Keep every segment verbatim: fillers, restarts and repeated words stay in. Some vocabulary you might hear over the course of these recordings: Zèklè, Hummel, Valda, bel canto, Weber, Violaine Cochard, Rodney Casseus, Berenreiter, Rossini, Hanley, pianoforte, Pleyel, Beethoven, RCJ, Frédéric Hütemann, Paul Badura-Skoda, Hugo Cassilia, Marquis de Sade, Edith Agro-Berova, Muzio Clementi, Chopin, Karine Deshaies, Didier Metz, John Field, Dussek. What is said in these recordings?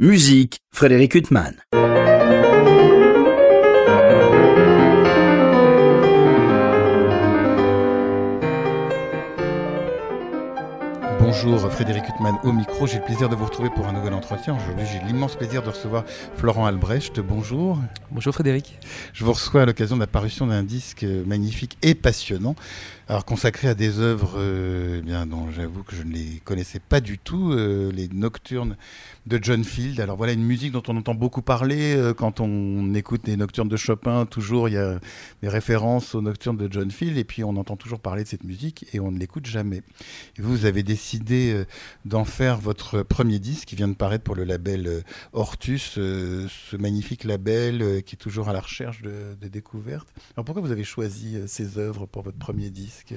Musique, Frédéric Hütemann. Bonjour, Frédéric Hütemann au micro. J'ai le plaisir de vous retrouver pour un nouvel entretien. Aujourd'hui, j'ai l'immense plaisir de recevoir Florent Albrecht. Bonjour. Bonjour Frédéric. Je vous reçois à l'occasion de la parution d'un disque magnifique et passionnant, alors consacré à des œuvres euh, eh bien, dont j'avoue que je ne les connaissais pas du tout, euh, les Nocturnes de John Field. Alors voilà une musique dont on entend beaucoup parler euh, quand on écoute les Nocturnes de Chopin. Toujours, il y a des références aux Nocturnes de John Field et puis on entend toujours parler de cette musique et on ne l'écoute jamais. Et vous, vous avez décidé Idée d'en faire votre premier disque qui vient de paraître pour le label Hortus, ce magnifique label qui est toujours à la recherche de, de découvertes. Alors pourquoi vous avez choisi ces œuvres pour votre premier disque ?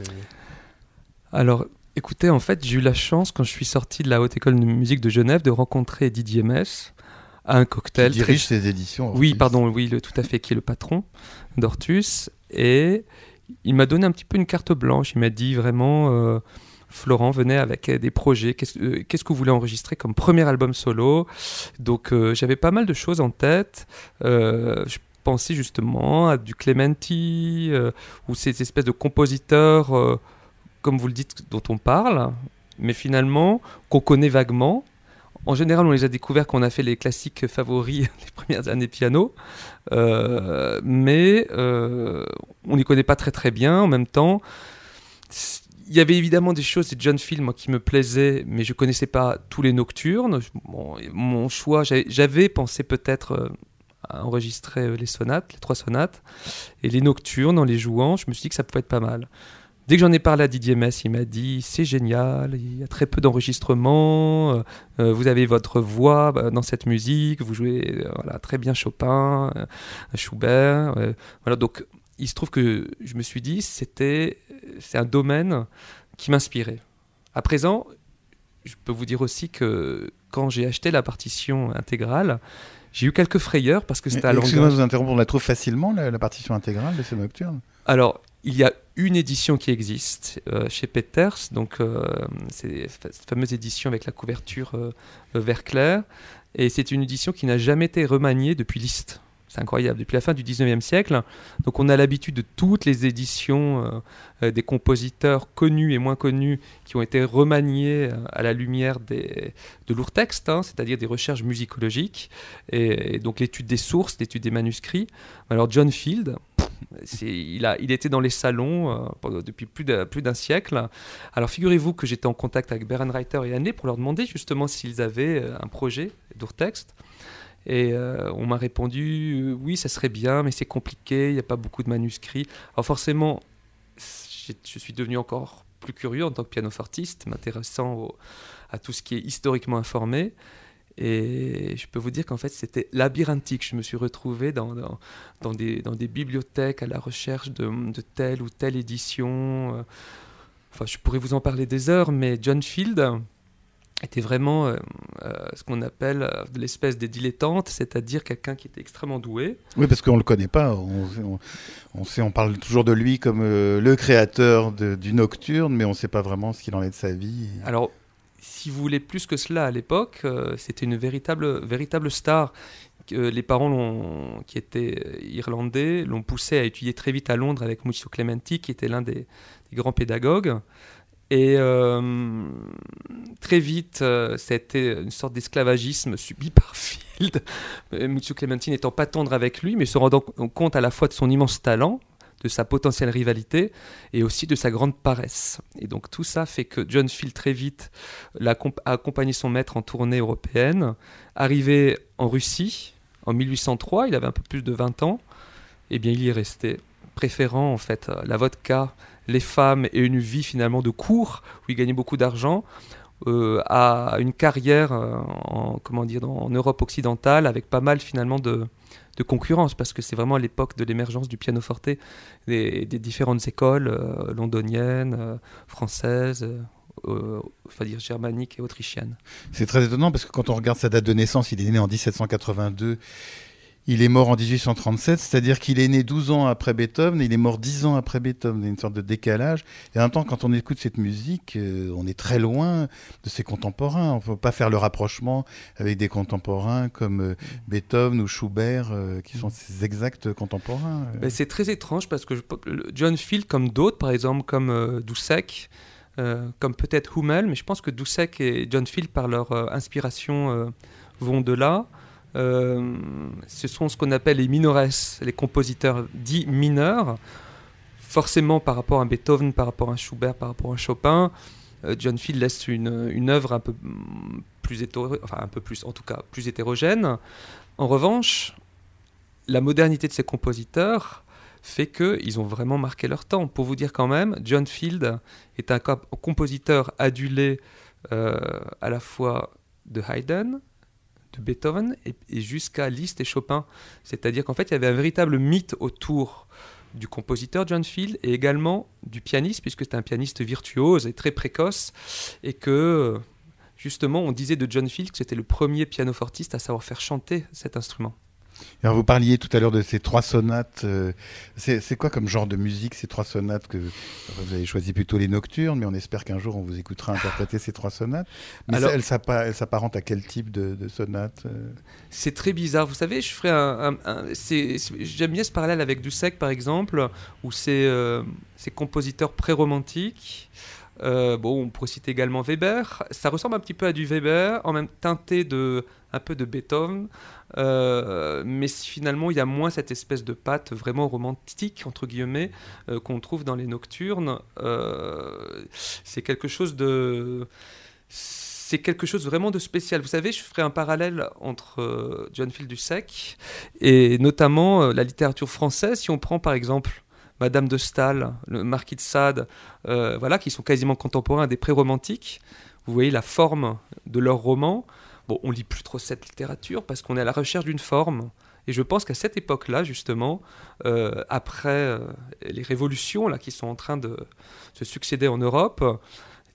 Alors écoutez, en fait j'ai eu la chance quand je suis sorti de la Haute École de Musique de Genève de rencontrer Didier Metz à un cocktail. Qui dirige très... ses éditions Hortus. Oui, pardon, oui, le, tout à fait, qui est le patron d'Hortus. Et il m'a donné un petit peu une carte blanche, il m'a dit vraiment... Euh, Florent venait avec des projets. Qu'est-ce, euh, qu'est-ce que vous voulez enregistrer comme premier album solo ? Donc euh, j'avais pas mal de choses en tête. Euh, je pensais justement à du Clementi euh, ou ces espèces de compositeurs, euh, comme vous le dites, dont on parle, mais finalement qu'on connaît vaguement. En général, on les a découverts quand on a fait les classiques favoris des premières années piano, euh, mais euh, on les connaît pas très très bien. En même temps, il y avait évidemment des choses, des John Field moi, qui me plaisaient, mais je ne connaissais pas tous les Nocturnes. Bon, mon choix, j'avais, j'avais pensé peut-être euh, à enregistrer les sonates, les trois sonates, et les Nocturnes, en les jouant, je me suis dit que ça pouvait être pas mal. Dès que j'en ai parlé à Didier Metz, il m'a dit « c'est génial, il y a très peu d'enregistrements, euh, vous avez votre voix bah, dans cette musique, vous jouez euh, voilà, très bien Chopin, euh, Schubert, euh, voilà donc... » Il se trouve que je me suis dit c'était c'est un domaine qui m'inspirait. À présent, je peux vous dire aussi que quand j'ai acheté la partition intégrale, j'ai eu quelques frayeurs parce que c'était à longueur. Excusez-moi de vous interrompre, on la trouve facilement la, la partition intégrale de ces Nocturnes ? Alors, il y a une édition qui existe euh, chez Peters, donc euh, c'est cette fameuse édition avec la couverture euh, vert clair, et c'est une édition qui n'a jamais été remaniée depuis Liszt. C'est incroyable, depuis la fin du dix-neuvième siècle. Donc on a l'habitude de toutes les éditions euh, des compositeurs connus et moins connus qui ont été remaniés à la lumière des, de lourds textes, hein, c'est-à-dire des recherches musicologiques, et, et donc l'étude des sources, l'étude des manuscrits. Alors John Field, c'est, il, a, il était dans les salons euh, depuis plus, de, plus d'un siècle. Alors figurez-vous que j'étais en contact avec Berenreiter et Hanley pour leur demander justement s'ils avaient un projet d'ours-texte. Et euh, on m'a répondu euh, oui ça serait bien mais c'est compliqué, il n'y a pas beaucoup de manuscrits. Alors forcément je suis devenu encore plus curieux en tant que pianofortiste, m'intéressant au, à tout ce qui est historiquement informé, et je peux vous dire qu'en fait c'était labyrinthique. Je me suis retrouvé dans, dans, dans, des, dans des bibliothèques à la recherche de, de telle ou telle édition. Enfin je pourrais vous en parler des heures, mais John Field était vraiment euh, euh, ce qu'on appelle euh, l'espèce des dilettantes, c'est-à-dire quelqu'un qui était extrêmement doué. Oui, parce qu'on ne le connaît pas. On, on, on, sait, on parle toujours de lui comme euh, le créateur de, du Nocturne, mais on ne sait pas vraiment ce qu'il en est de sa vie. Alors, si vous voulez plus que cela, à l'époque, euh, c'était une véritable, véritable star. Euh, les parents l'ont, qui étaient irlandais l'ont poussé à étudier très vite à Londres avec Muzio Clementi, qui était l'un des, des grands pédagogues. Et euh, très vite, euh, ça a été une sorte d'esclavagisme subi par Field. Muzio Clementi n'étant pas tendre avec lui, mais se rendant compte à la fois de son immense talent, de sa potentielle rivalité et aussi de sa grande paresse. Et donc tout ça fait que John Field très vite l'a comp- a accompagné son maître en tournée européenne. Arrivé en Russie en dix-huit cent trois, il avait un peu plus de vingt ans, et bien il y est resté, préférant en fait la vodka, les femmes et une vie finalement de cours où il gagnait beaucoup d'argent, euh, à une carrière en, comment dire, en Europe occidentale avec pas mal finalement de, de concurrence, parce que c'est vraiment à l'époque de l'émergence du pianoforte des, des différentes écoles euh, londoniennes, euh, françaises... Euh. Euh, enfin dire germanique et autrichienne. C'est très étonnant parce que quand on regarde sa date de naissance, il est né en dix-sept cent quatre-vingt-deux, Il est mort en dix-huit cent trente-sept, c'est-à-dire qu'il est né douze ans après Beethoven et il est mort dix ans après Beethoven. Il y a une sorte de décalage. Et en même temps, quand on écoute cette musique, euh, on est très loin de ses contemporains. On ne peut pas faire le rapprochement avec des contemporains comme euh, Beethoven ou Schubert, euh, qui sont ses exacts contemporains. Mais c'est très étrange parce que je, John Field, comme d'autres, par exemple, comme euh, Dussek, euh, comme peut-être Hummel, mais je pense que Dussek et John Field, par leur euh, inspiration, euh, vont de là. Euh, ce sont ce qu'on appelle les minores, les compositeurs dits mineurs, forcément par rapport à Beethoven, par rapport à Schubert, par rapport à Chopin. euh, John Field laisse une, une œuvre un peu plus hétéro, enfin un peu plus, en tout cas plus hétérogène. En revanche, la modernité de ces compositeurs fait qu'ils ont vraiment marqué leur temps. Pour vous dire quand même, John Field est un compositeur adulé euh, à la fois de Haydn, de Beethoven et, et jusqu'à Liszt et Chopin. C'est-à-dire qu'en fait, il y avait un véritable mythe autour du compositeur John Field et également du pianiste, puisque c'était un pianiste virtuose et très précoce, et que, justement, on disait de John Field que c'était le premier pianofortiste à savoir faire chanter cet instrument. Alors vous parliez tout à l'heure de ces trois sonates. Euh, c'est, c'est quoi comme genre de musique, ces trois sonates que vous avez choisi plutôt les nocturnes, mais on espère qu'un jour on vous écoutera interpréter ces trois sonates. Mais alors, ça, elles, s'appar- elles s'apparentent à quel type de, de sonate? C'est très bizarre. Vous savez, je ferai un, un, un c'est, c'est, j'aime bien ce parallèle avec Dussek, par exemple, où c'est euh, ces compositeurs pré-romantiques. Euh, bon, on pourrait citer également Weber. Ça ressemble un petit peu à du Weber, en même teinté de un peu de Beethoven, euh, mais finalement il y a moins cette espèce de patte vraiment romantique entre guillemets euh, qu'on trouve dans les nocturnes. Euh, c'est quelque chose de c'est quelque chose vraiment de spécial. Vous savez, je ferai un parallèle entre euh, John Field Dussek et notamment euh, la littérature française. Si on prend par exemple Madame de Staël, le Marquis de Sade, euh, voilà, qui sont quasiment contemporains des pré-romantiques. Vous voyez la forme de leur roman. Bon, on ne lit plus trop cette littérature parce qu'on est à la recherche d'une forme. Et je pense qu'à cette époque-là, justement, euh, après euh, les révolutions là, qui sont en train de se succéder en Europe,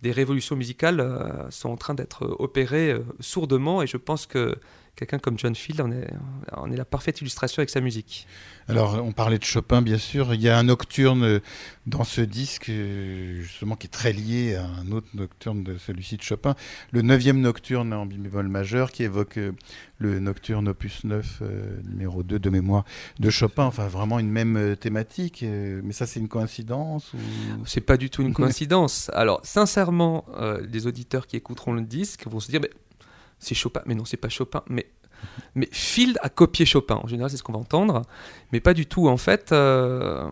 des révolutions musicales euh, sont en train d'être opérées euh, sourdement. Et je pense que quelqu'un comme John Field en est, en est la parfaite illustration avec sa musique. Alors, on parlait de Chopin, bien sûr. Il y a un nocturne dans ce disque, justement, qui est très lié à un autre nocturne de celui-ci de Chopin. Le neuvième nocturne en bémol majeur, qui évoque le nocturne opus neuf, numéro deux de mémoire de Chopin. Enfin, vraiment une même thématique. Mais ça, c'est une coïncidence ou... C'est pas du tout une coïncidence. Alors, sincèrement, euh, les auditeurs qui écouteront le disque vont se dire... Mais c'est Chopin, mais non, c'est pas Chopin, mais, mais Field a copié Chopin, en général c'est ce qu'on va entendre, mais pas du tout en fait. Euh,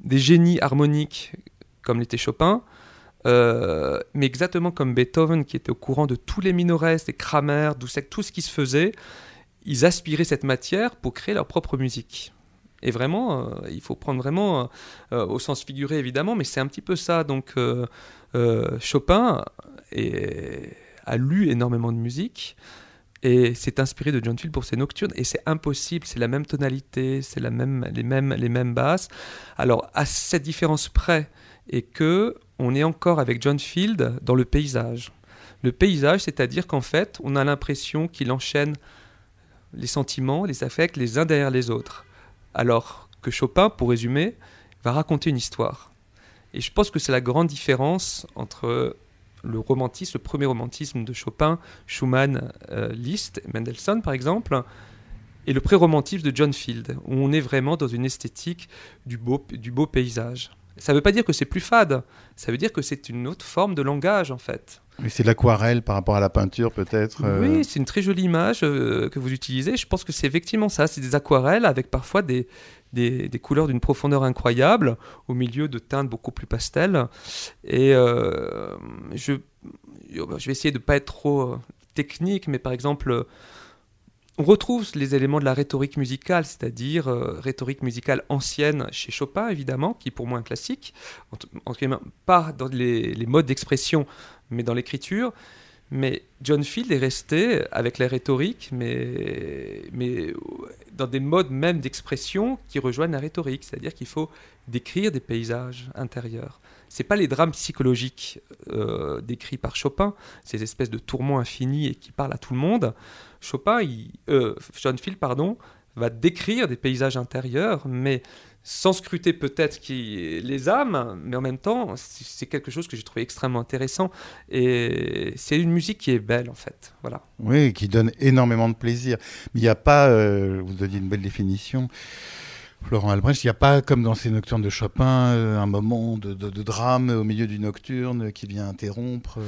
des génies harmoniques comme l'était Chopin, euh, mais exactement comme Beethoven qui était au courant de tous les minores, des Kramer, Dussek, tout ce qui se faisait, ils aspiraient cette matière pour créer leur propre musique. Et vraiment, euh, il faut prendre vraiment euh, au sens figuré évidemment, mais c'est un petit peu ça. Donc euh, euh, Chopin est... a lu énormément de musique et s'est inspiré de John Field pour ses nocturnes, et c'est impossible, c'est la même tonalité, c'est la même, les, mêmes, les mêmes basses. Alors à cette différence près est que on est encore avec John Field dans le paysage. Le paysage, c'est-à-dire qu'en fait on a l'impression qu'il enchaîne les sentiments, les affects les uns derrière les autres, alors que Chopin, pour résumer, va raconter une histoire. Et je pense que c'est la grande différence entre le romantisme, le premier romantisme de Chopin, Schumann, euh, Liszt, Mendelssohn par exemple, et le pré-romantisme de John Field, où on est vraiment dans une esthétique du beau, du beau paysage. Ça ne veut pas dire que c'est plus fade, ça veut dire que c'est une autre forme de langage en fait. Mais c'est de l'aquarelle par rapport à la peinture peut-être euh... Oui, c'est une très jolie image euh, que vous utilisez, je pense que c'est effectivement ça, c'est des aquarelles avec parfois des... Des, des couleurs d'une profondeur incroyable, au milieu de teintes beaucoup plus pastel. Et euh, je, je vais essayer de ne pas être trop technique, mais par exemple, on retrouve les éléments de la rhétorique musicale, c'est-à-dire euh, rhétorique musicale ancienne chez Chopin, évidemment, qui est pour moi un classique, en, en tout cas pas dans les, les modes d'expression, mais dans l'écriture. Mais John Field est resté avec la rhétorique, mais, mais dans des modes même d'expression qui rejoignent la rhétorique. C'est-à-dire qu'il faut décrire des paysages intérieurs. Ce n'est pas les drames psychologiques euh, décrits par Chopin, ces espèces de tourments infinis et qui parlent à tout le monde. Chopin, il, euh, John Field pardon, va décrire des paysages intérieurs, mais sans scruter peut-être qui les âmes, mais en même temps, c'est quelque chose que j'ai trouvé extrêmement intéressant. Et c'est une musique qui est belle, en fait. Voilà. Oui, qui donne énormément de plaisir. Mais il n'y a pas, euh, vous donniez une belle définition, Florent Albrecht, il n'y a pas, comme dans ces nocturnes de Chopin, un moment de, de, de drame au milieu du nocturne qui vient interrompre. Euh...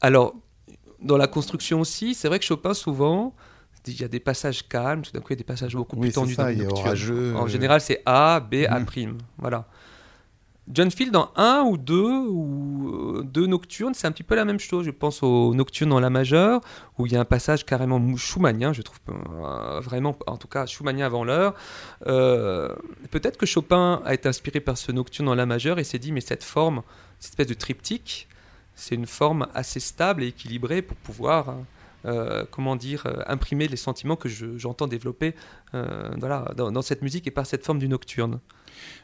Alors, dans la construction aussi, c'est vrai que Chopin, souvent... Il y a des passages calmes, tout d'un coup il y a des passages beaucoup plus oui, tendus. Ça, il orageux. En général c'est A, B, mmh. A prime, voilà. John Field dans un ou deux ou deux nocturnes, c'est un petit peu la même chose. Je pense aux nocturnes en la majeure où il y a un passage carrément schumannien, je trouve euh, vraiment, en tout cas schumannien avant l'heure. Euh, peut-être que Chopin a été inspiré par ce nocturne en la majeure et s'est dit mais cette forme, cette espèce de triptyque, c'est une forme assez stable et équilibrée pour pouvoir... Euh, comment dire, euh, imprimer les sentiments que je, j'entends développer euh, voilà, dans, dans cette musique et par cette forme du nocturne.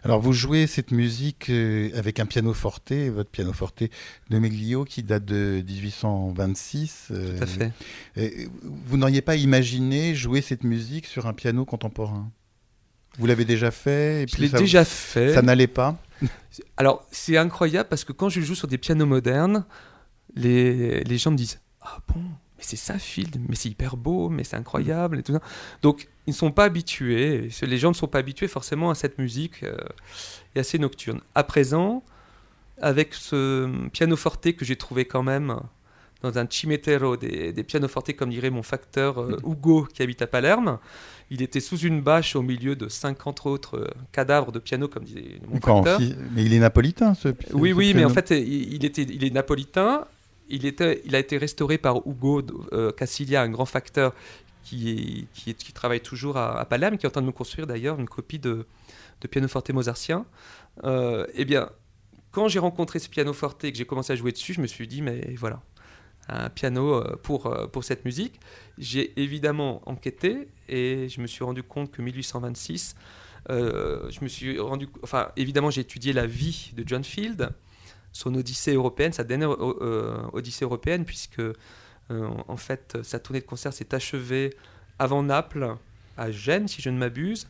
Alors vous jouez cette musique euh, avec un pianoforte, votre pianoforte de Meglio qui date de dix-huit cent vingt-six. Euh, Tout à fait. Euh, vous n'auriez pas imaginé jouer cette musique sur un piano contemporain ? Vous l'avez déjà fait et puis Je l'ai ça, déjà fait. Ça n'allait pas ? Alors c'est incroyable parce que quand je joue sur des pianos modernes, les, les gens me disent « Ah bon ? Mais c'est ça, Field, mais c'est hyper beau, mais c'est incroyable et tout ça. » Donc, ils ne sont pas habitués, les gens ne sont pas habitués forcément à cette musique euh, et à ces nocturnes. À présent, avec ce pianoforte que j'ai trouvé quand même dans un cimitero, des, des pianofortes, comme dirait mon facteur euh, Hugo qui habite à Palerme, il était sous une bâche au milieu de cinquante autres euh, cadavres de piano, comme disait mon quand facteur. Si, mais il est napolitain, ce, ce Oui, ce oui, piano. Mais en fait, il, il, était, il est napolitain. Il, était, il a été restauré par Hugo euh, Cassilia, un grand facteur qui, qui, qui travaille toujours à, à Palerme, qui est en train de nous construire d'ailleurs une copie de, de pianoforte mozartien. Euh, eh bien, quand j'ai rencontré ce pianoforte et que j'ai commencé à jouer dessus, je me suis dit, mais voilà, un piano pour, pour cette musique. J'ai évidemment enquêté et je me suis rendu compte que dix-huit cent vingt-six, euh, je me suis rendu, enfin, évidemment, j'ai étudié la vie de John Field, son odyssée européenne, sa dernière euh, odyssée européenne, puisque euh, en fait sa tournée de concert s'est achevée avant Naples, à Gênes si je ne m'abuse.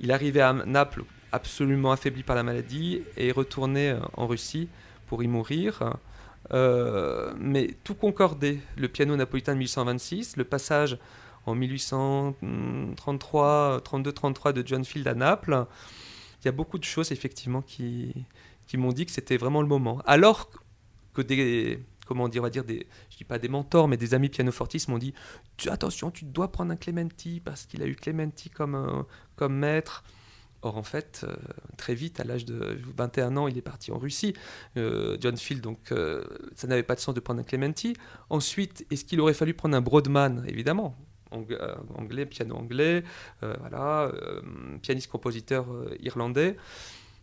Il arrivait à Naples absolument affaibli par la maladie et est retourné en Russie pour y mourir. Euh, mais tout concordait, le piano napolitain de dix-huit cent vingt-six, le passage en dix-huit cent trente-trois, trente-deux trente-trois de John Field à Naples, il y a beaucoup de choses effectivement qui... qui m'ont dit que c'était vraiment le moment. Alors que des, comment dire, on va dire des, je dis pas des mentors, mais des amis pianofortistes m'ont dit « Attention, tu dois prendre un Clementi, parce qu'il a eu Clementi comme, euh, comme maître. » Or, en fait, euh, très vite, à l'âge de vingt et un ans, il est parti en Russie, euh, John Field, donc euh, ça n'avait pas de sens de prendre un Clementi. Ensuite, est-ce qu'il aurait fallu prendre un Brodmann ? Évidemment, anglais, piano anglais, euh, voilà, euh, pianiste-compositeur euh, irlandais.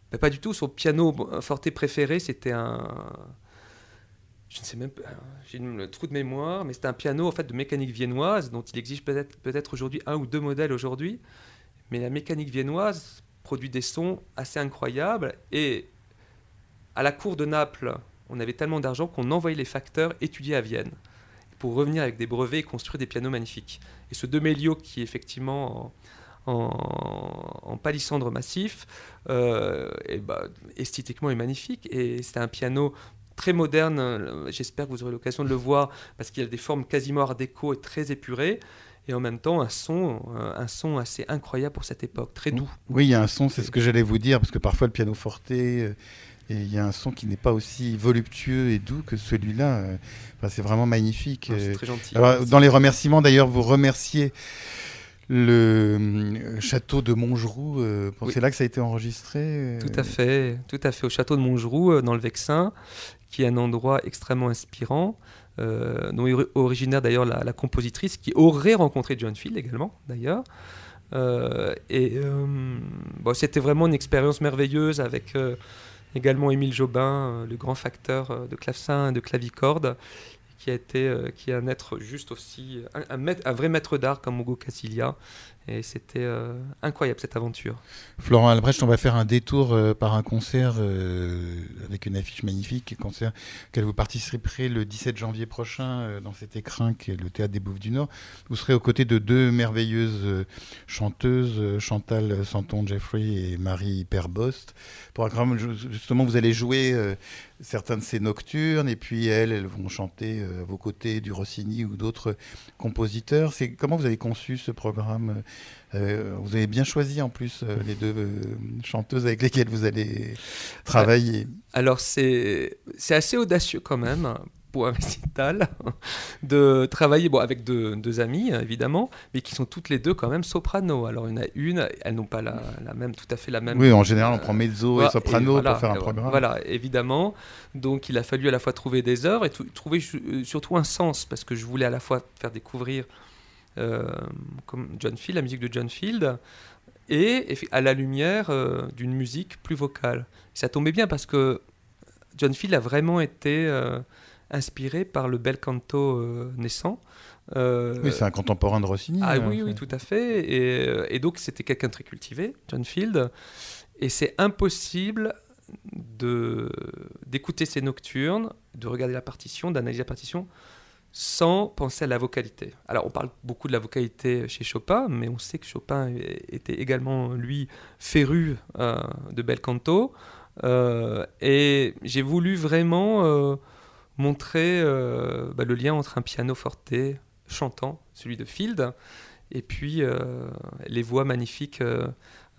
Ben pas du tout, son piano forte préféré, c'était un... Je ne sais même pas, j'ai le trou de mémoire, mais c'était un piano en fait, de mécanique viennoise, dont il existe peut-être, peut-être aujourd'hui un ou deux modèles aujourd'hui. Mais la mécanique viennoise produit des sons assez incroyables. Et à la cour de Naples, on avait tellement d'argent qu'on envoyait les facteurs étudier à Vienne pour revenir avec des brevets et construire des pianos magnifiques. Et ce de Meglio qui, effectivement... En, en palissandre massif, euh, et bah, esthétiquement est magnifique. Et c'est un piano très moderne, j'espère que vous aurez l'occasion de le voir, parce qu'il a des formes quasiment art déco et très épurées, et en même temps un son, un son assez incroyable pour cette époque, très doux. Oui, il y a un son, c'est ce que j'allais vous dire, parce que parfois le piano forte... Euh... Et il y a un son qui n'est pas aussi voluptueux et doux que celui-là. Enfin, c'est vraiment magnifique. C'est très gentil. Alors, dans les remerciements, d'ailleurs, vous remerciez le château de Montgeroult. Oui. C'est là que ça a été enregistré. Tout à fait. Tout à fait. Au château de Montgeroult, dans le Vexin, qui est un endroit extrêmement inspirant, euh, dont est originaire d'ailleurs la, la compositrice, qui aurait rencontré John Field également, d'ailleurs. Euh, et euh, bon, c'était vraiment une expérience merveilleuse avec... Euh, également Émile Jobin, le grand facteur de clavecin et de clavicorde, qui a été euh, qui est un être juste aussi, un, un, maître, un vrai maître d'art comme Hugo Cassilia. Et c'était euh, incroyable cette aventure. Florent Albrecht, on va faire un détour euh, par un concert euh, avec une affiche magnifique, concert auquel vous participerez le dix-sept janvier prochain euh, dans cet écrin qui est le Théâtre des Bouffes du Nord. Vous serez aux côtés de deux merveilleuses euh, chanteuses, euh, Chantal Santon-Jeffrey et Marie Perbost. Pour, justement, vous allez jouer euh, certains de ces nocturnes et puis elles, elles vont chanter euh, à vos côtés du Rossini ou d'autres compositeurs. C'est, comment vous avez conçu ce programme ? Euh, vous avez bien choisi en plus euh, les deux euh, chanteuses avec lesquelles vous allez travailler. Alors c'est, c'est assez audacieux quand même pour un récital de travailler bon, avec deux, deux amies évidemment, mais qui sont toutes les deux quand même soprano. Alors il y en a une, elles n'ont pas la, la même, tout à fait la même. Oui, en général on prend mezzo voilà, et soprano et voilà, pour faire un programme. Voilà, évidemment. Donc il a fallu à la fois trouver des œuvres et t- trouver euh, surtout un sens, parce que je voulais à la fois faire découvrir Euh, comme John Field, la musique de John Field, et, et à la lumière euh, d'une musique plus vocale. Et ça tombait bien parce que John Field a vraiment été euh, inspiré par le bel canto euh, naissant. Euh, oui, c'est un contemporain de Rossini. Ah oui, oui, tout à fait. Et, et donc c'était quelqu'un de très cultivé, John Field. Et c'est impossible de, d'écouter ses nocturnes, de regarder la partition, d'analyser la partition, sans penser à la vocalité. Alors, on parle beaucoup de la vocalité chez Chopin, mais on sait que Chopin était également, lui, féru euh, de bel canto. Euh, et j'ai voulu vraiment euh, montrer euh, bah, le lien entre un piano forte chantant, celui de Field, et puis euh, les voix magnifiques euh,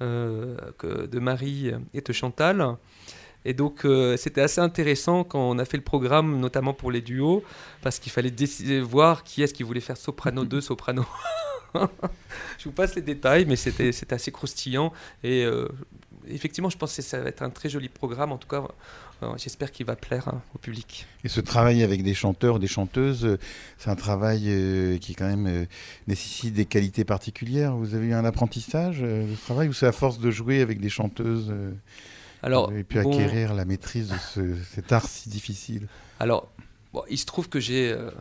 euh, de Marie et de Chantal. Et donc, euh, c'était assez intéressant quand on a fait le programme, notamment pour les duos, parce qu'il fallait décider, voir qui est-ce qui voulait faire soprano deux, soprano. Je vous passe les détails, mais c'était, c'était assez croustillant. Et euh, effectivement, je pense que ça va être un très joli programme. En tout cas, euh, j'espère qu'il va plaire hein, au public. Et ce travail avec des chanteurs, des chanteuses, euh, c'est un travail euh, qui, quand même, euh, nécessite des qualités particulières. Vous avez eu un apprentissage, euh, de travail, ou c'est à force de jouer avec des chanteuses euh... Alors, et puis acquérir bon, la maîtrise de ce, cet art si difficile. Alors, bon, il se trouve que j'ai, euh,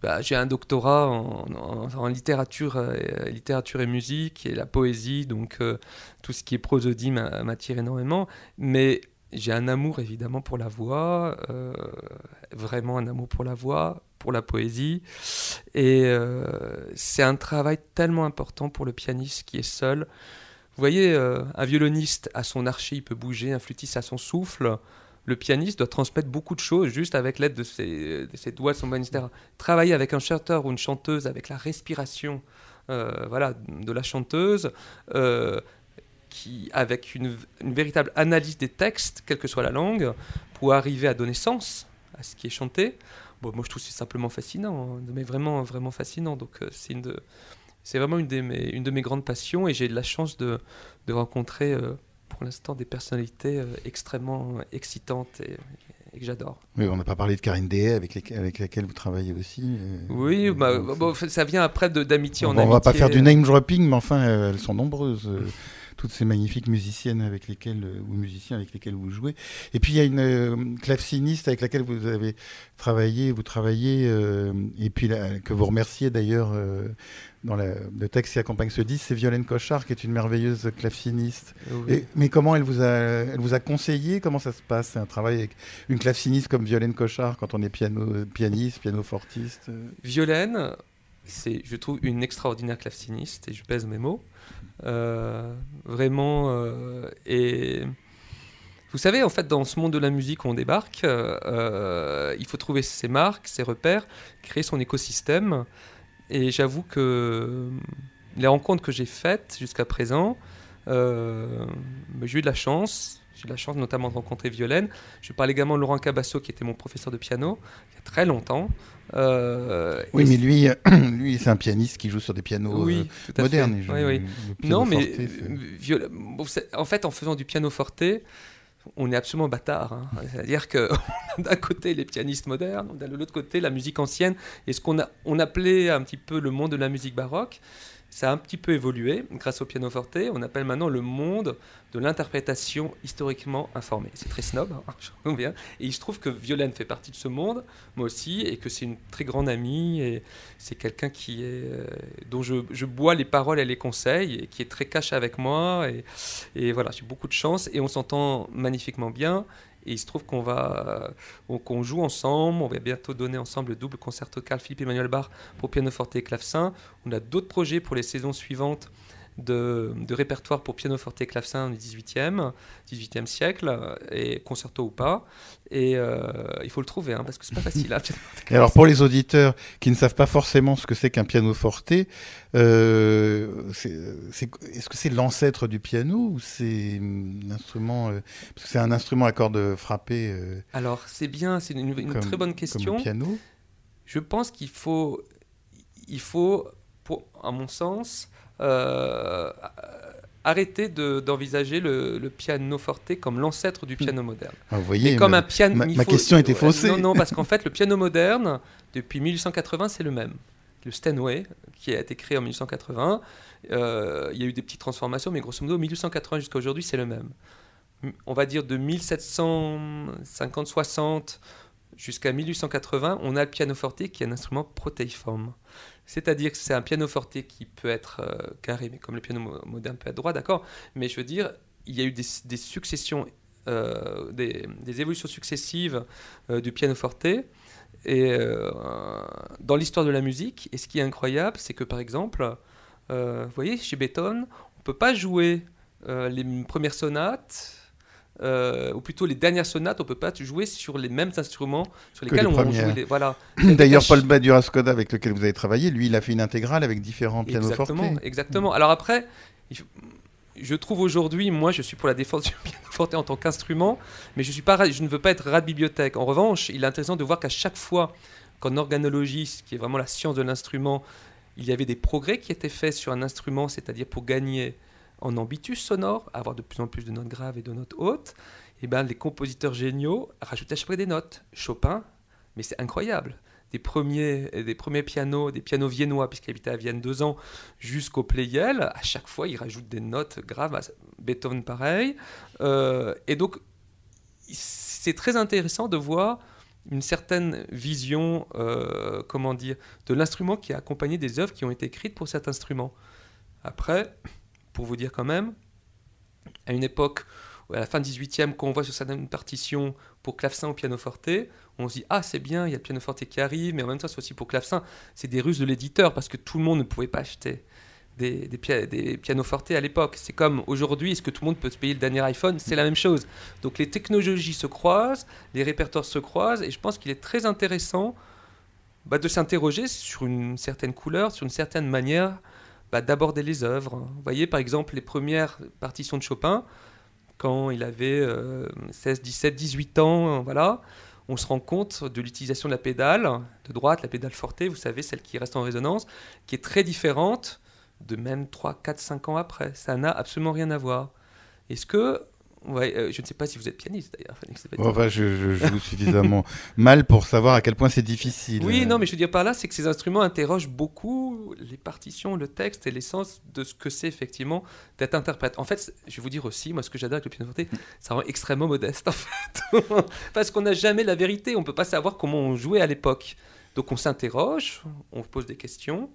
bah, j'ai un doctorat en, en, en littérature, euh, littérature et musique et la poésie, donc euh, tout ce qui est prosodie m'attire énormément. Mais j'ai un amour évidemment pour la voix, euh, vraiment un amour pour la voix, pour la poésie. Et euh, c'est un travail tellement important pour le pianiste qui est seul. Vous voyez, euh, un violoniste à son archet, il peut bouger, un flûtiste à son souffle. Le pianiste doit transmettre beaucoup de choses juste avec l'aide de ses, de ses doigts, de son bras, et cetera. Travailler avec un chanteur ou une chanteuse, avec la respiration euh, voilà, de la chanteuse, euh, qui, avec une, une véritable analyse des textes, quelle que soit la langue, pour arriver à donner sens à ce qui est chanté. Bon, moi, je trouve que c'est simplement fascinant, hein, mais vraiment, vraiment fascinant. Donc, euh, c'est une... de... C'est vraiment une de, mes, une de mes grandes passions et j'ai de la chance de, de rencontrer euh, pour l'instant des personnalités euh, extrêmement excitantes et, et que j'adore. Oui, on n'a pas parlé de Karine Deshaies avec, les, avec laquelle vous travaillez aussi. Euh, oui, euh, bah, bon, ça vient après de, d'amitié bon, en bon, amitié. On ne va pas faire du name dropping, mais enfin, euh, elles sont nombreuses. Euh. Toutes ces magnifiques musiciennes avec lesquelles, ou musiciens avec lesquels vous jouez. Et puis il y a une euh, claveciniste avec laquelle vous avez travaillé, vous travaillez, euh, et puis là, que vous remerciez d'ailleurs euh, dans la, le texte qui accompagne ce disque, c'est Violaine Cochard qui est une merveilleuse claveciniste. Oui. Et, mais comment elle vous a, elle vous a conseillé ? Comment ça se passe ? C'est un travail avec une claveciniste comme Violaine Cochard quand on est piano, pianiste, pianofortiste. Violaine, c'est, je trouve, une extraordinaire claveciniste et je pèse mes mots. Euh, vraiment euh, et vous savez en fait dans ce monde de la musique où on débarque euh, il faut trouver ses marques, ses repères, créer son écosystème et j'avoue que les rencontres que j'ai faites jusqu'à présent euh, j'ai eu de la chance j'ai eu de la chance notamment de rencontrer Violaine. Je parle également de Laurent Cabasso qui était mon professeur de piano il y a très longtemps. Euh, oui, mais lui, lui, c'est un pianiste qui joue sur des pianos oui, euh, modernes. Oui, oui. Non, mais viola... bon, en fait, en faisant du piano forte, on est absolument bâtard, hein. C'est-à-dire que on a d'un côté les pianistes modernes, on a de l'autre côté la musique ancienne, et ce qu'on a, on appelait un petit peu le monde de la musique baroque, ça a un petit peu évolué grâce au pianoforte, on appelle maintenant le monde de l'interprétation historiquement informée. C'est très snob, hein, je me souviens. Et il se trouve que Violaine fait partie de ce monde, moi aussi, et que c'est une très grande amie, et c'est quelqu'un qui est, euh, dont je, je bois les paroles et les conseils, et qui est très cash avec moi, et, et voilà, j'ai beaucoup de chance, et on s'entend magnifiquement bien. Et il se trouve qu'on va, on, qu'on joue ensemble, on va bientôt donner ensemble le double concerto Carl Philippe-Emmanuel Bach pour pianoforte et clavecin. On a d'autres projets pour les saisons suivantes de, de répertoire pour pianoforte et clavecin du dix-huitième siècle, et concerto ou pas. Et euh, il faut le trouver, hein, parce que c'est pas facile. Hein, et alors pour les auditeurs qui ne savent pas forcément ce que c'est qu'un pianoforte, euh, c'est, c'est, est-ce que c'est l'ancêtre du piano ou c'est l'instrument euh, parce que c'est un instrument à cordes frappées euh, alors c'est bien, c'est une, une comme, très bonne question. Comme le piano. Je pense qu'il faut, il faut, pour, à mon sens, euh, arrêtez de, d'envisager le, le pianoforte comme l'ancêtre du piano moderne. Ah, vous voyez, mais comme un piano, ma, ma faut, question était faussée. Non, non, parce qu'en fait, le piano moderne, depuis mille huit cent quatre-vingts, c'est le même. Le Steinway, qui a été créé en mille huit cent quatre-vingts, euh, il y a eu des petites transformations, mais grosso modo, mille huit cent quatre-vingts jusqu'à aujourd'hui, c'est le même. On va dire de mille sept cent cinquante soixante jusqu'à mille huit cent quatre-vingts, on a le pianoforte qui est un instrument protéiforme. C'est-à-dire que c'est un pianoforte qui peut être euh, carré, mais comme le piano moderne peut être droit, d'accord. Mais je veux dire, il y a eu des, des successions, euh, des, des évolutions successives euh, du pianoforte et, euh, dans l'histoire de la musique. Et ce qui est incroyable, c'est que par exemple, euh, vous voyez, chez Beethoven, on ne peut pas jouer euh, les premières sonates, Euh, ou plutôt les dernières sonates, on ne peut pas jouer sur les mêmes instruments sur lesquels les on joue. Les, voilà. D'ailleurs, Paul Badura-Skoda, avec lequel vous avez travaillé, lui, il a fait une intégrale avec différents pianofortes. Exactement, exactement. Mmh. Alors après, je trouve aujourd'hui, moi, je suis pour la défense du pianoforte en tant qu'instrument, mais je, suis pas, je ne veux pas être rat de bibliothèque. En revanche, il est intéressant de voir qu'à chaque fois qu'en organologie, ce qui est vraiment la science de l'instrument, il y avait des progrès qui étaient faits sur un instrument, c'est-à-dire pour gagner en ambitus sonore, avoir de plus en plus de notes graves et de notes hautes, et ben les compositeurs géniaux rajoutaient à chaque fois des notes. Chopin, mais c'est incroyable. Des premiers, des premiers pianos, des pianos viennois, puisqu'il habitait à Vienne deux ans, jusqu'au Pleyel, à chaque fois, ils rajoutent des notes graves. Beethoven, pareil. Euh, et donc, c'est très intéressant de voir une certaine vision, euh, comment dire, de l'instrument qui a accompagné des œuvres qui ont été écrites pour cet instrument. Après, pour vous dire quand même, à une époque, à la fin du dix-huitième, quand on voit sur certaines partitions pour clavecin ou pianoforte, on se dit « Ah, c'est bien, il y a le pianoforte qui arrive, mais en même temps, c'est aussi pour clavecin. » C'est des ruses de l'éditeur, parce que tout le monde ne pouvait pas acheter des, des, pia- des pianofortes à l'époque. C'est comme aujourd'hui, est-ce que tout le monde peut se payer le dernier iPhone ? C'est la même chose. Donc les technologies se croisent, les répertoires se croisent, et je pense qu'il est très intéressant bah, de s'interroger sur une certaine couleur, sur une certaine manière Bah, d'aborder les œuvres. Vous voyez, par exemple, les premières partitions de Chopin, quand il avait euh, seize, dix-sept, dix-huit ans, voilà, on se rend compte de l'utilisation de la pédale de droite, la pédale forte, vous savez, celle qui reste en résonance, qui est très différente de même trois, quatre, cinq ans après. Ça n'a absolument rien à voir. Est-ce que... Ouais, euh, je ne sais pas si vous êtes pianiste d'ailleurs. Enfin, enfin, je, je joue suffisamment mal pour savoir à quel point c'est difficile. Oui, non, mais je veux dire par là, c'est que ces instruments interrogent beaucoup les partitions, le texte et l'essence de ce que c'est effectivement d'être interprète. En fait, je vais vous dire aussi, moi, ce que j'adore avec le pianoforte, ça rend extrêmement modeste en fait, parce qu'on n'a jamais la vérité. On ne peut pas savoir comment on jouait à l'époque. Donc on s'interroge, on pose des questions.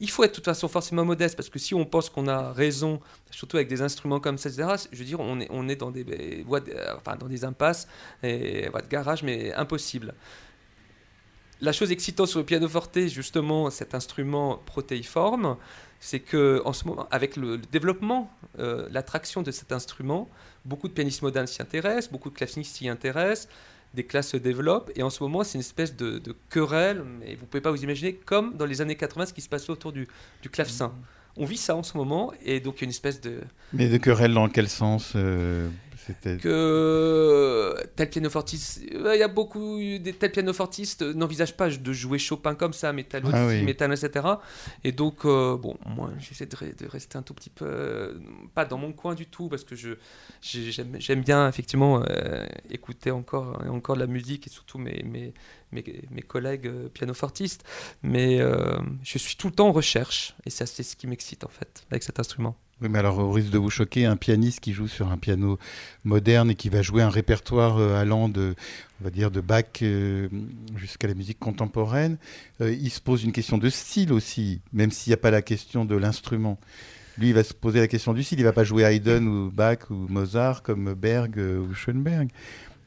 Il faut être de toute façon forcément modeste, parce que si on pense qu'on a raison, surtout avec des instruments comme ça, et cetera, je veux dire, on est, on est dans, des voies de, enfin, dans des impasses, et voies de garage, mais impossible. La chose excitante sur le pianoforte, justement, cet instrument protéiforme, c'est qu'en ce moment, avec le, le développement, euh, l'attraction de cet instrument, beaucoup de pianistes modernes s'y intéressent, beaucoup de clavecinistes s'y intéressent, des classes se développent, et en ce moment, c'est une espèce de, de querelle, mais vous ne pouvez pas vous imaginer, comme dans les années quatre-vingts, ce qui se passait autour du, du clavecin. On vit ça en ce moment, et donc il y a une espèce de... Mais de querelle dans quel sens euh, que tel pianofortiste, il y a beaucoup des tels pianofortistes n'envisagent pas de jouer Chopin comme ça, métal, ah oui. métal, et cetera. Et donc euh, bon, moi j'essaie de, de rester un tout petit peu euh, pas dans mon coin du tout parce que je j'aime, j'aime bien effectivement euh, écouter encore et encore de la musique et surtout mes mes mes, mes collègues euh, pianofortistes, mais euh, je suis tout le temps en recherche et ça c'est ce qui m'excite en fait avec cet instrument. Oui, mais alors, au risque de vous choquer, un pianiste qui joue sur un piano moderne et qui va jouer un répertoire euh, allant de, on va dire, de Bach euh, jusqu'à la musique contemporaine, euh, il se pose une question de style aussi, même s'il n'y a pas la question de l'instrument. Lui, il va se poser la question du style, il ne va pas jouer Haydn ou Bach ou Mozart comme Berg euh, ou Schoenberg.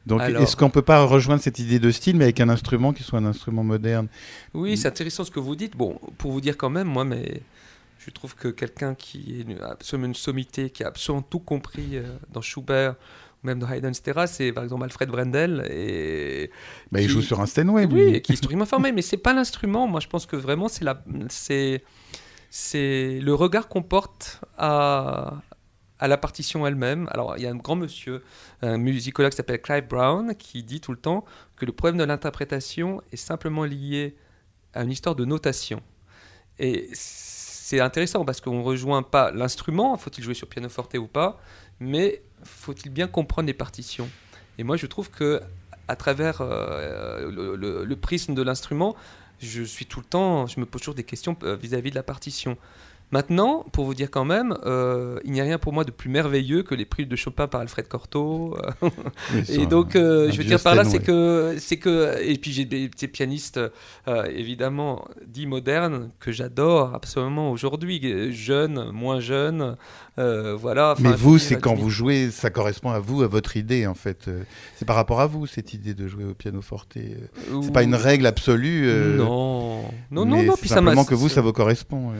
Donc, alors, est-ce qu'on ne peut pas rejoindre cette idée de style, mais avec un instrument qui soit un instrument moderne ? Oui, c'est intéressant ce que vous dites. Bon, pour vous dire quand même, moi, mais... je trouve que quelqu'un qui est une, absolument une sommité, qui a absolument tout compris euh, dans Schubert, ou même dans Haydn, et cetera, c'est par exemple Alfred Brendel. Et, bah, qui, il joue sur un Steinway. Oui, lui. Et qui est historiquement formé, mais ce n'est pas l'instrument. Moi, je pense que vraiment, c'est, la, c'est, c'est le regard qu'on porte à, à la partition elle-même. Alors, il y a un grand monsieur, un musicologue qui s'appelle Clive Brown, qui dit tout le temps que le problème de l'interprétation est simplement lié à une histoire de notation. Et c'est intéressant parce qu'on ne rejoint pas l'instrument, faut-il jouer sur pianoforte ou pas, mais faut-il bien comprendre les partitions. Et moi, je trouve qu'à travers euh, le, le, le prisme de l'instrument, je suis tout le temps, je me pose toujours des questions vis-à-vis de la partition. Maintenant, pour vous dire quand même, euh, il n'y a rien pour moi de plus merveilleux que les prises de Chopin par Alfred Cortot. Oui, et donc, euh, je veux dire par là, c'est que, c'est que, et puis j'ai des, des pianistes euh, évidemment dits modernes que j'adore absolument aujourd'hui, jeunes, moins jeunes, euh, voilà. Mais vous, c'est quand vous jouez, ça correspond à vous, à votre idée en fait. C'est par rapport à vous cette idée de jouer au pianoforte. C'est Ouh. Pas une règle absolue. Euh, non, non, non, non. C'est puis simplement ça que vous, ça vous correspond. Euh.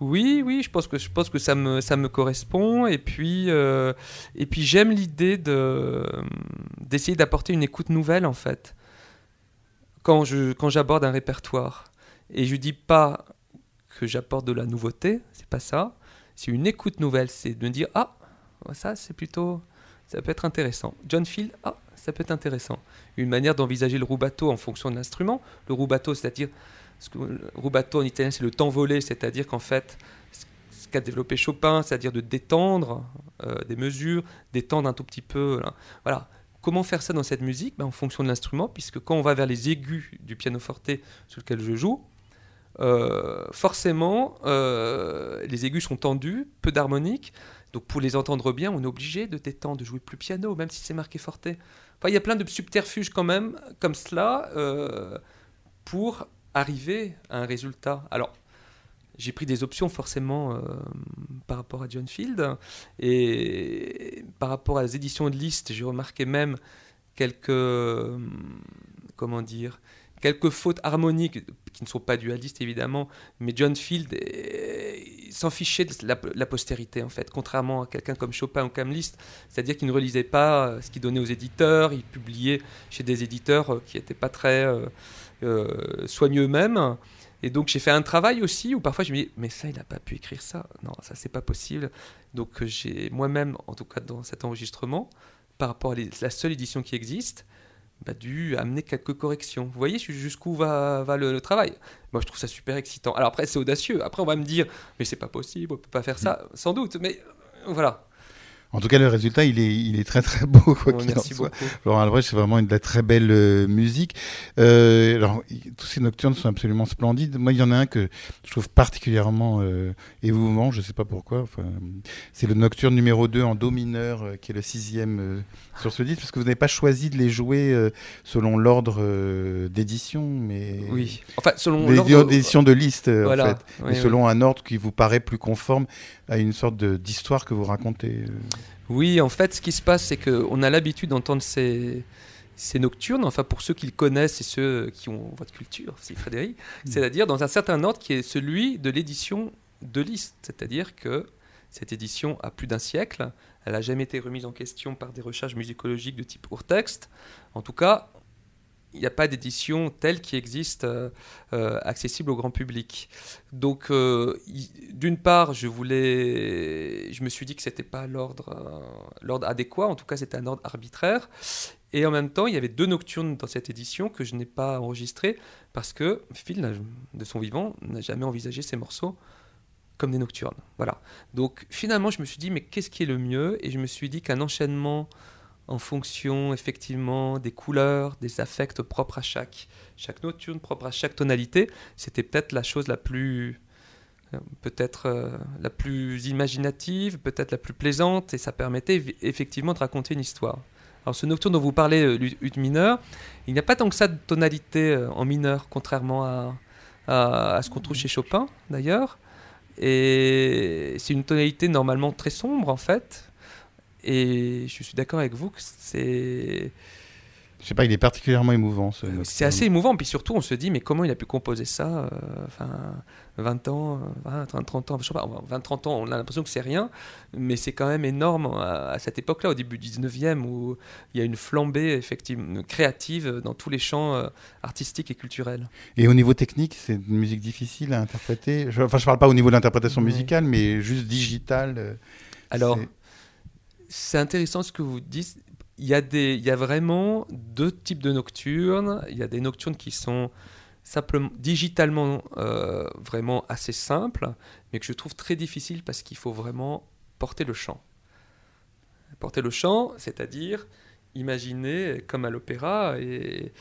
Oui. Oui, je pense que je pense que ça me ça me correspond et puis euh, et puis j'aime l'idée de d'essayer d'apporter une écoute nouvelle en fait quand je quand j'aborde un répertoire et je dis pas que j'apporte de la nouveauté, c'est pas ça, c'est une écoute nouvelle, c'est de me dire ah ça c'est plutôt ça peut être intéressant. John Field, ah ça peut être intéressant. Une manière d'envisager le rubato en fonction de l'instrument, le rubato c'est-à-dire ce que rubato en italien c'est le temps volé, c'est-à-dire qu'en fait ce qu'a développé Chopin, c'est-à-dire de détendre euh, des mesures, détendre un tout petit peu. Là. Voilà. Comment faire ça dans cette musique ? Ben, en fonction de l'instrument, puisque quand on va vers les aigus du pianoforte sur lequel je joue, euh, forcément, euh, les aigus sont tendus, peu d'harmoniques. Donc pour les entendre bien, on est obligé de détendre, de jouer plus piano, même si c'est marqué forte. Enfin, il y a plein de subterfuges quand même, comme cela, euh, pour arriver à un résultat. Alors, j'ai pris des options forcément euh, par rapport à John Field et par rapport à les éditions de Liszt, j'ai remarqué même quelques euh, comment dire quelques fautes harmoniques qui ne sont pas dues à Liszt évidemment, mais John Field eh, s'en fichait de la, la postérité en fait, contrairement à quelqu'un comme Chopin ou comme Liszt, c'est-à-dire qu'il ne relisait pas ce qu'il donnait aux éditeurs, il publiait chez des éditeurs qui n'étaient pas très euh, euh, soigneux eux-mêmes. Et donc, j'ai fait un travail aussi où parfois je me dis, mais ça, il n'a pas pu écrire ça. Non, ça, c'est pas possible. Donc, j'ai moi-même, en tout cas dans cet enregistrement, par rapport à les, la seule édition qui existe, bah, dû amener quelques corrections. Vous voyez jusqu'où va, va le, le travail ? Moi, je trouve ça super excitant. Alors après, c'est audacieux. Après, on va me dire, mais c'est pas possible, on peut pas faire ça, sans doute. Mais voilà. En tout cas, le résultat, il est, il est très très beau. Quoi bon, qu'il merci en soit. Beaucoup. Florent Albrecht, c'est vraiment une de la très belle euh, musique. Euh, alors, tous ces nocturnes sont absolument splendides. Moi, il y en a un que je trouve particulièrement euh, émouvant, je ne sais pas pourquoi. Enfin, c'est le nocturne numéro deux en do mineur, euh, qui est le sixième euh, sur ce disque, parce que vous n'avez pas choisi de les jouer euh, selon l'ordre euh, d'édition, mais oui, enfin selon l'ordre d'édition de Liszt, euh, voilà. En fait, oui, mais oui. Selon un ordre qui vous paraît plus conforme à une sorte de, d'histoire que vous racontez. Euh. Oui, en fait, ce qui se passe, c'est qu'on a l'habitude d'entendre ces, ces nocturnes, enfin pour ceux qui le connaissent et ceux qui ont votre culture, c'est Frédéric, mmh. C'est-à-dire dans un certain ordre qui est celui de l'édition de Liszt, c'est-à-dire que cette édition a plus d'un siècle, elle n'a jamais été remise en question par des recherches musicologiques de type hors-texte, en tout cas, il n'y a pas d'édition telle qui existe euh, euh, accessible au grand public. Donc, euh, y, d'une part, je voulais, je me suis dit que c'était pas l'ordre, euh, l'ordre adéquat. En tout cas, c'était un ordre arbitraire. Et en même temps, il y avait deux nocturnes dans cette édition que je n'ai pas enregistrées parce que Phil, de son vivant, n'a jamais envisagé ces morceaux comme des nocturnes. Voilà. Donc, finalement, je me suis dit, mais qu'est-ce qui est le mieux ? Et je me suis dit qu'un enchaînement en fonction, effectivement, des couleurs, des affects propres à chaque, chaque nocturne, propres à chaque tonalité, c'était peut-être la chose la plus, peut-être euh, la plus imaginative, peut-être la plus plaisante, et ça permettait effectivement de raconter une histoire. Alors ce nocturne dont vous parlez, ut mineur, il n'y a pas tant que ça de tonalité en mineur, contrairement à, à, à ce qu'on trouve chez Chopin, d'ailleurs. Et c'est une tonalité normalement très sombre, en fait. Et je suis d'accord avec vous que c'est... Je sais pas, il est particulièrement émouvant. Ce c'est assez émouvant, puis surtout on se dit, mais comment il a pu composer ça enfin, vingt ans, vingt, trente ans, je sais pas, vingt, trente ans, on a l'impression que c'est rien, mais c'est quand même énorme à, à cette époque-là, au début du dix-neuvième, où il y a une flambée effectivement, créative dans tous les champs euh, artistiques et culturels. Et au niveau technique, c'est une musique difficile à interpréter. Je, enfin, je parle pas au niveau de l'interprétation musicale, ouais. mais juste digitale. Euh, Alors... C'est... C'est intéressant ce que vous dites. Il y a des, il y a vraiment deux types de nocturnes. Il y a des nocturnes qui sont simplement, digitalement euh, vraiment assez simples, mais que je trouve très difficiles parce qu'il faut vraiment porter le chant. Porter le chant, c'est-à-dire imaginer comme à l'opéra. Et,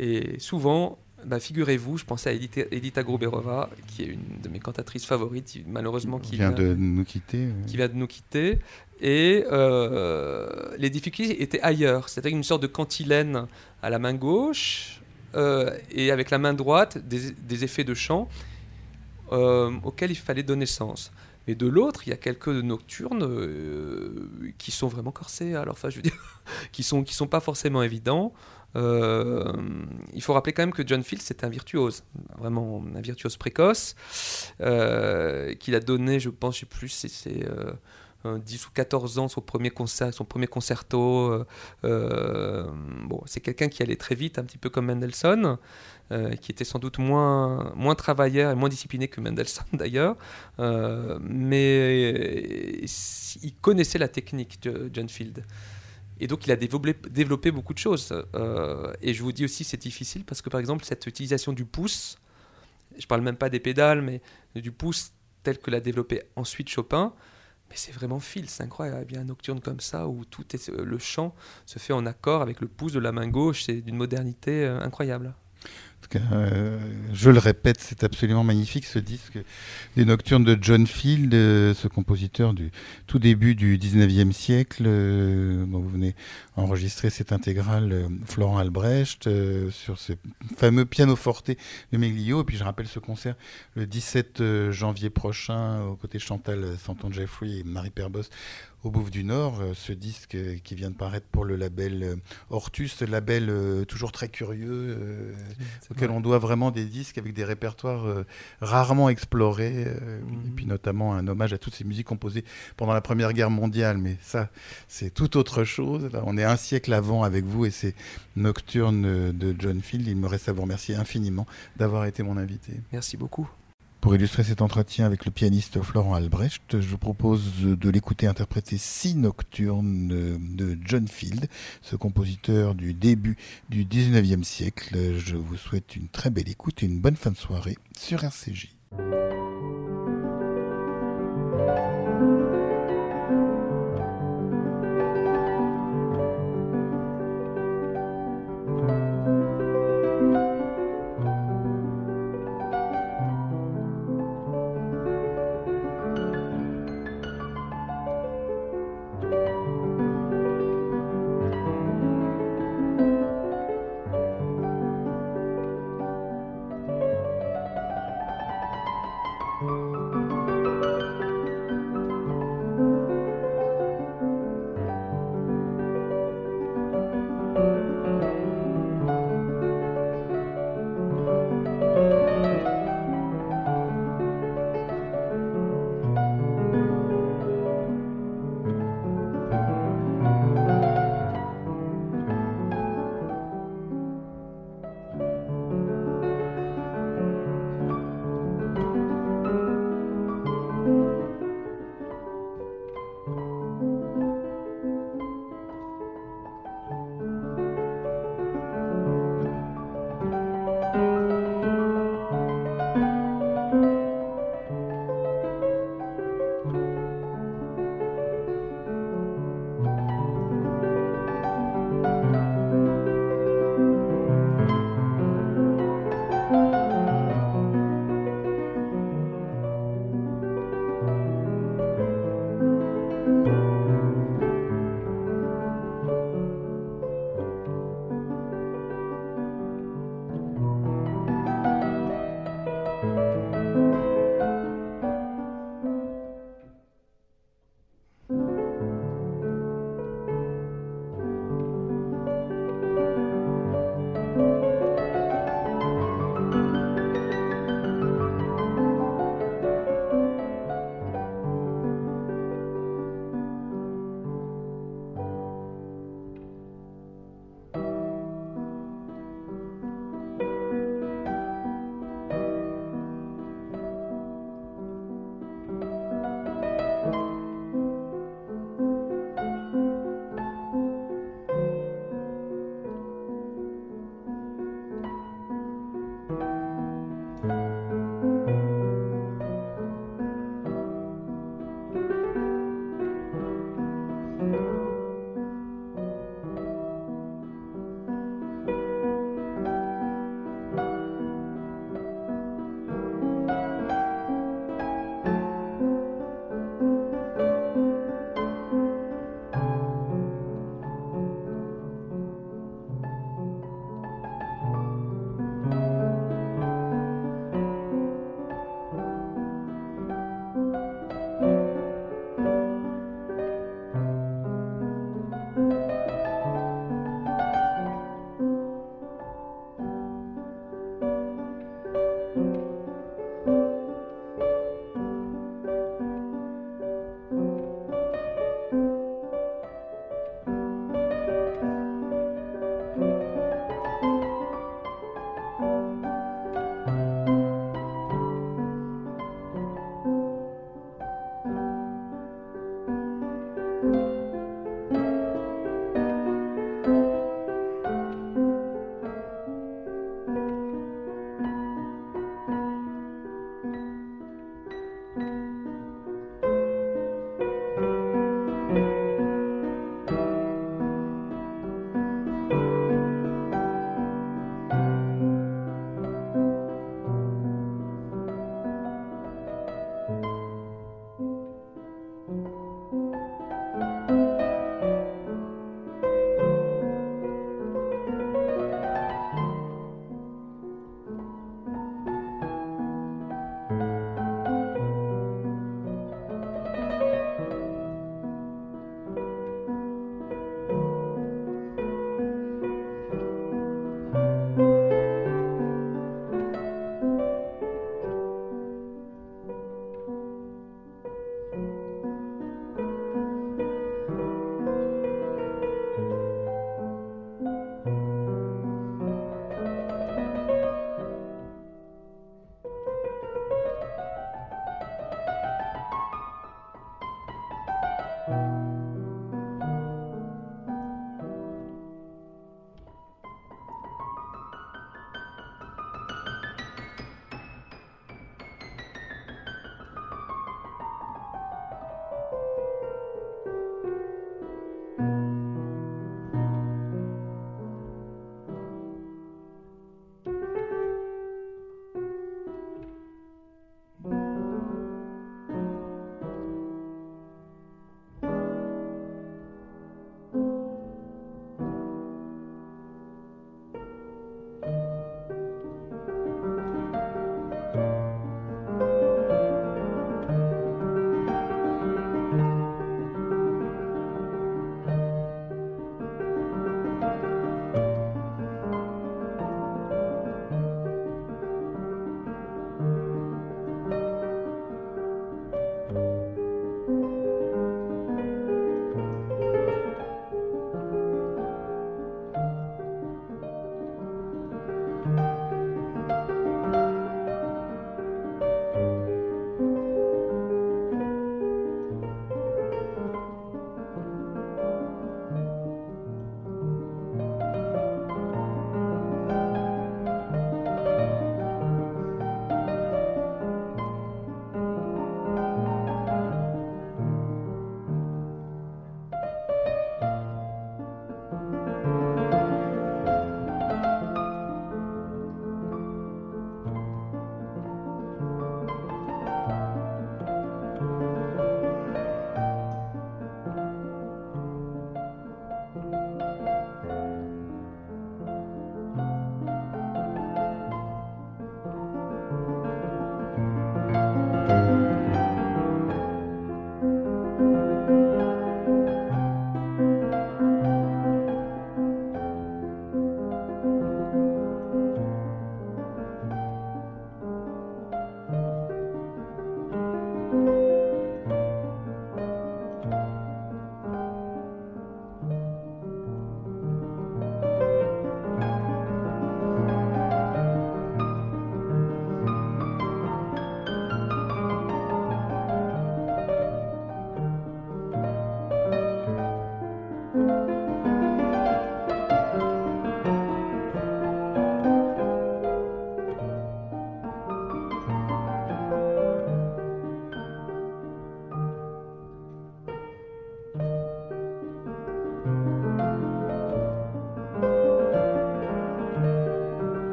et souvent, bah, figurez-vous, je pensais à Edith, Edith Agro-Berova, qui est une de mes cantatrices favorites, malheureusement, qui vient, vient de nous quitter. Ouais. Qui vient de nous quitter. Et euh, les difficultés étaient ailleurs, c'était une sorte de cantilène à la main gauche euh, et avec la main droite des, des effets de chant euh, auxquels il fallait donner sens. Mais de l'autre, il y a quelques nocturnes euh, qui sont vraiment corsés, alors enfin je veux dire, qui sont qui sont pas forcément évidents. Euh, il faut rappeler quand même que John Field c'était un virtuose, vraiment un virtuose précoce, euh, qu'il a donné, je pense, je sais plus, c'est, c'est euh, dix ou quatorze ans, son premier concert, son premier concerto. Euh, bon, c'est quelqu'un qui allait très vite, un petit peu comme Mendelssohn, euh, qui était sans doute moins, moins travailleur et moins discipliné que Mendelssohn d'ailleurs. Euh, mais il connaissait la technique de John Field. Et donc il a développé, développé beaucoup de choses. Euh, et je vous dis aussi, c'est difficile parce que par exemple, cette utilisation du pouce, je ne parle même pas des pédales, mais du pouce tel que l'a développé ensuite Chopin, mais c'est vraiment Phil, c'est incroyable. Il y a un nocturne comme ça où tout est, le chant se fait en accord avec le pouce de la main gauche. C'est d'une modernité euh, incroyable. En tout cas, euh, je le répète, c'est absolument magnifique ce disque des nocturnes de John Field, euh, ce compositeur du tout début du dix-neuvième siècle. Euh, dont vous venez enregistrer cette intégrale euh, Florent Albrecht euh, sur ce fameux pianoforte de Meglio. Et puis je rappelle ce concert le dix-sept janvier prochain aux côtés de Chantal Santon-Jeffrey et Marie Perbost. Au Bouffes du Nord, ce disque qui vient de paraître pour le label Hortus, label toujours très curieux, c'est auquel vrai. On doit vraiment des disques avec des répertoires rarement explorés, mm-hmm. et puis notamment un hommage à toutes ces musiques composées pendant la Première Guerre mondiale, mais ça, c'est tout autre chose. Là, on est un siècle avant avec vous et ces nocturnes de John Field. Il me reste à vous remercier infiniment d'avoir été mon invité. Merci beaucoup. Pour illustrer cet entretien avec le pianiste Florent Albrecht, je vous propose de l'écouter interpréter six nocturnes de John Field, ce compositeur du début du dix-neuvième siècle. Je vous souhaite une très belle écoute et une bonne fin de soirée sur R C J.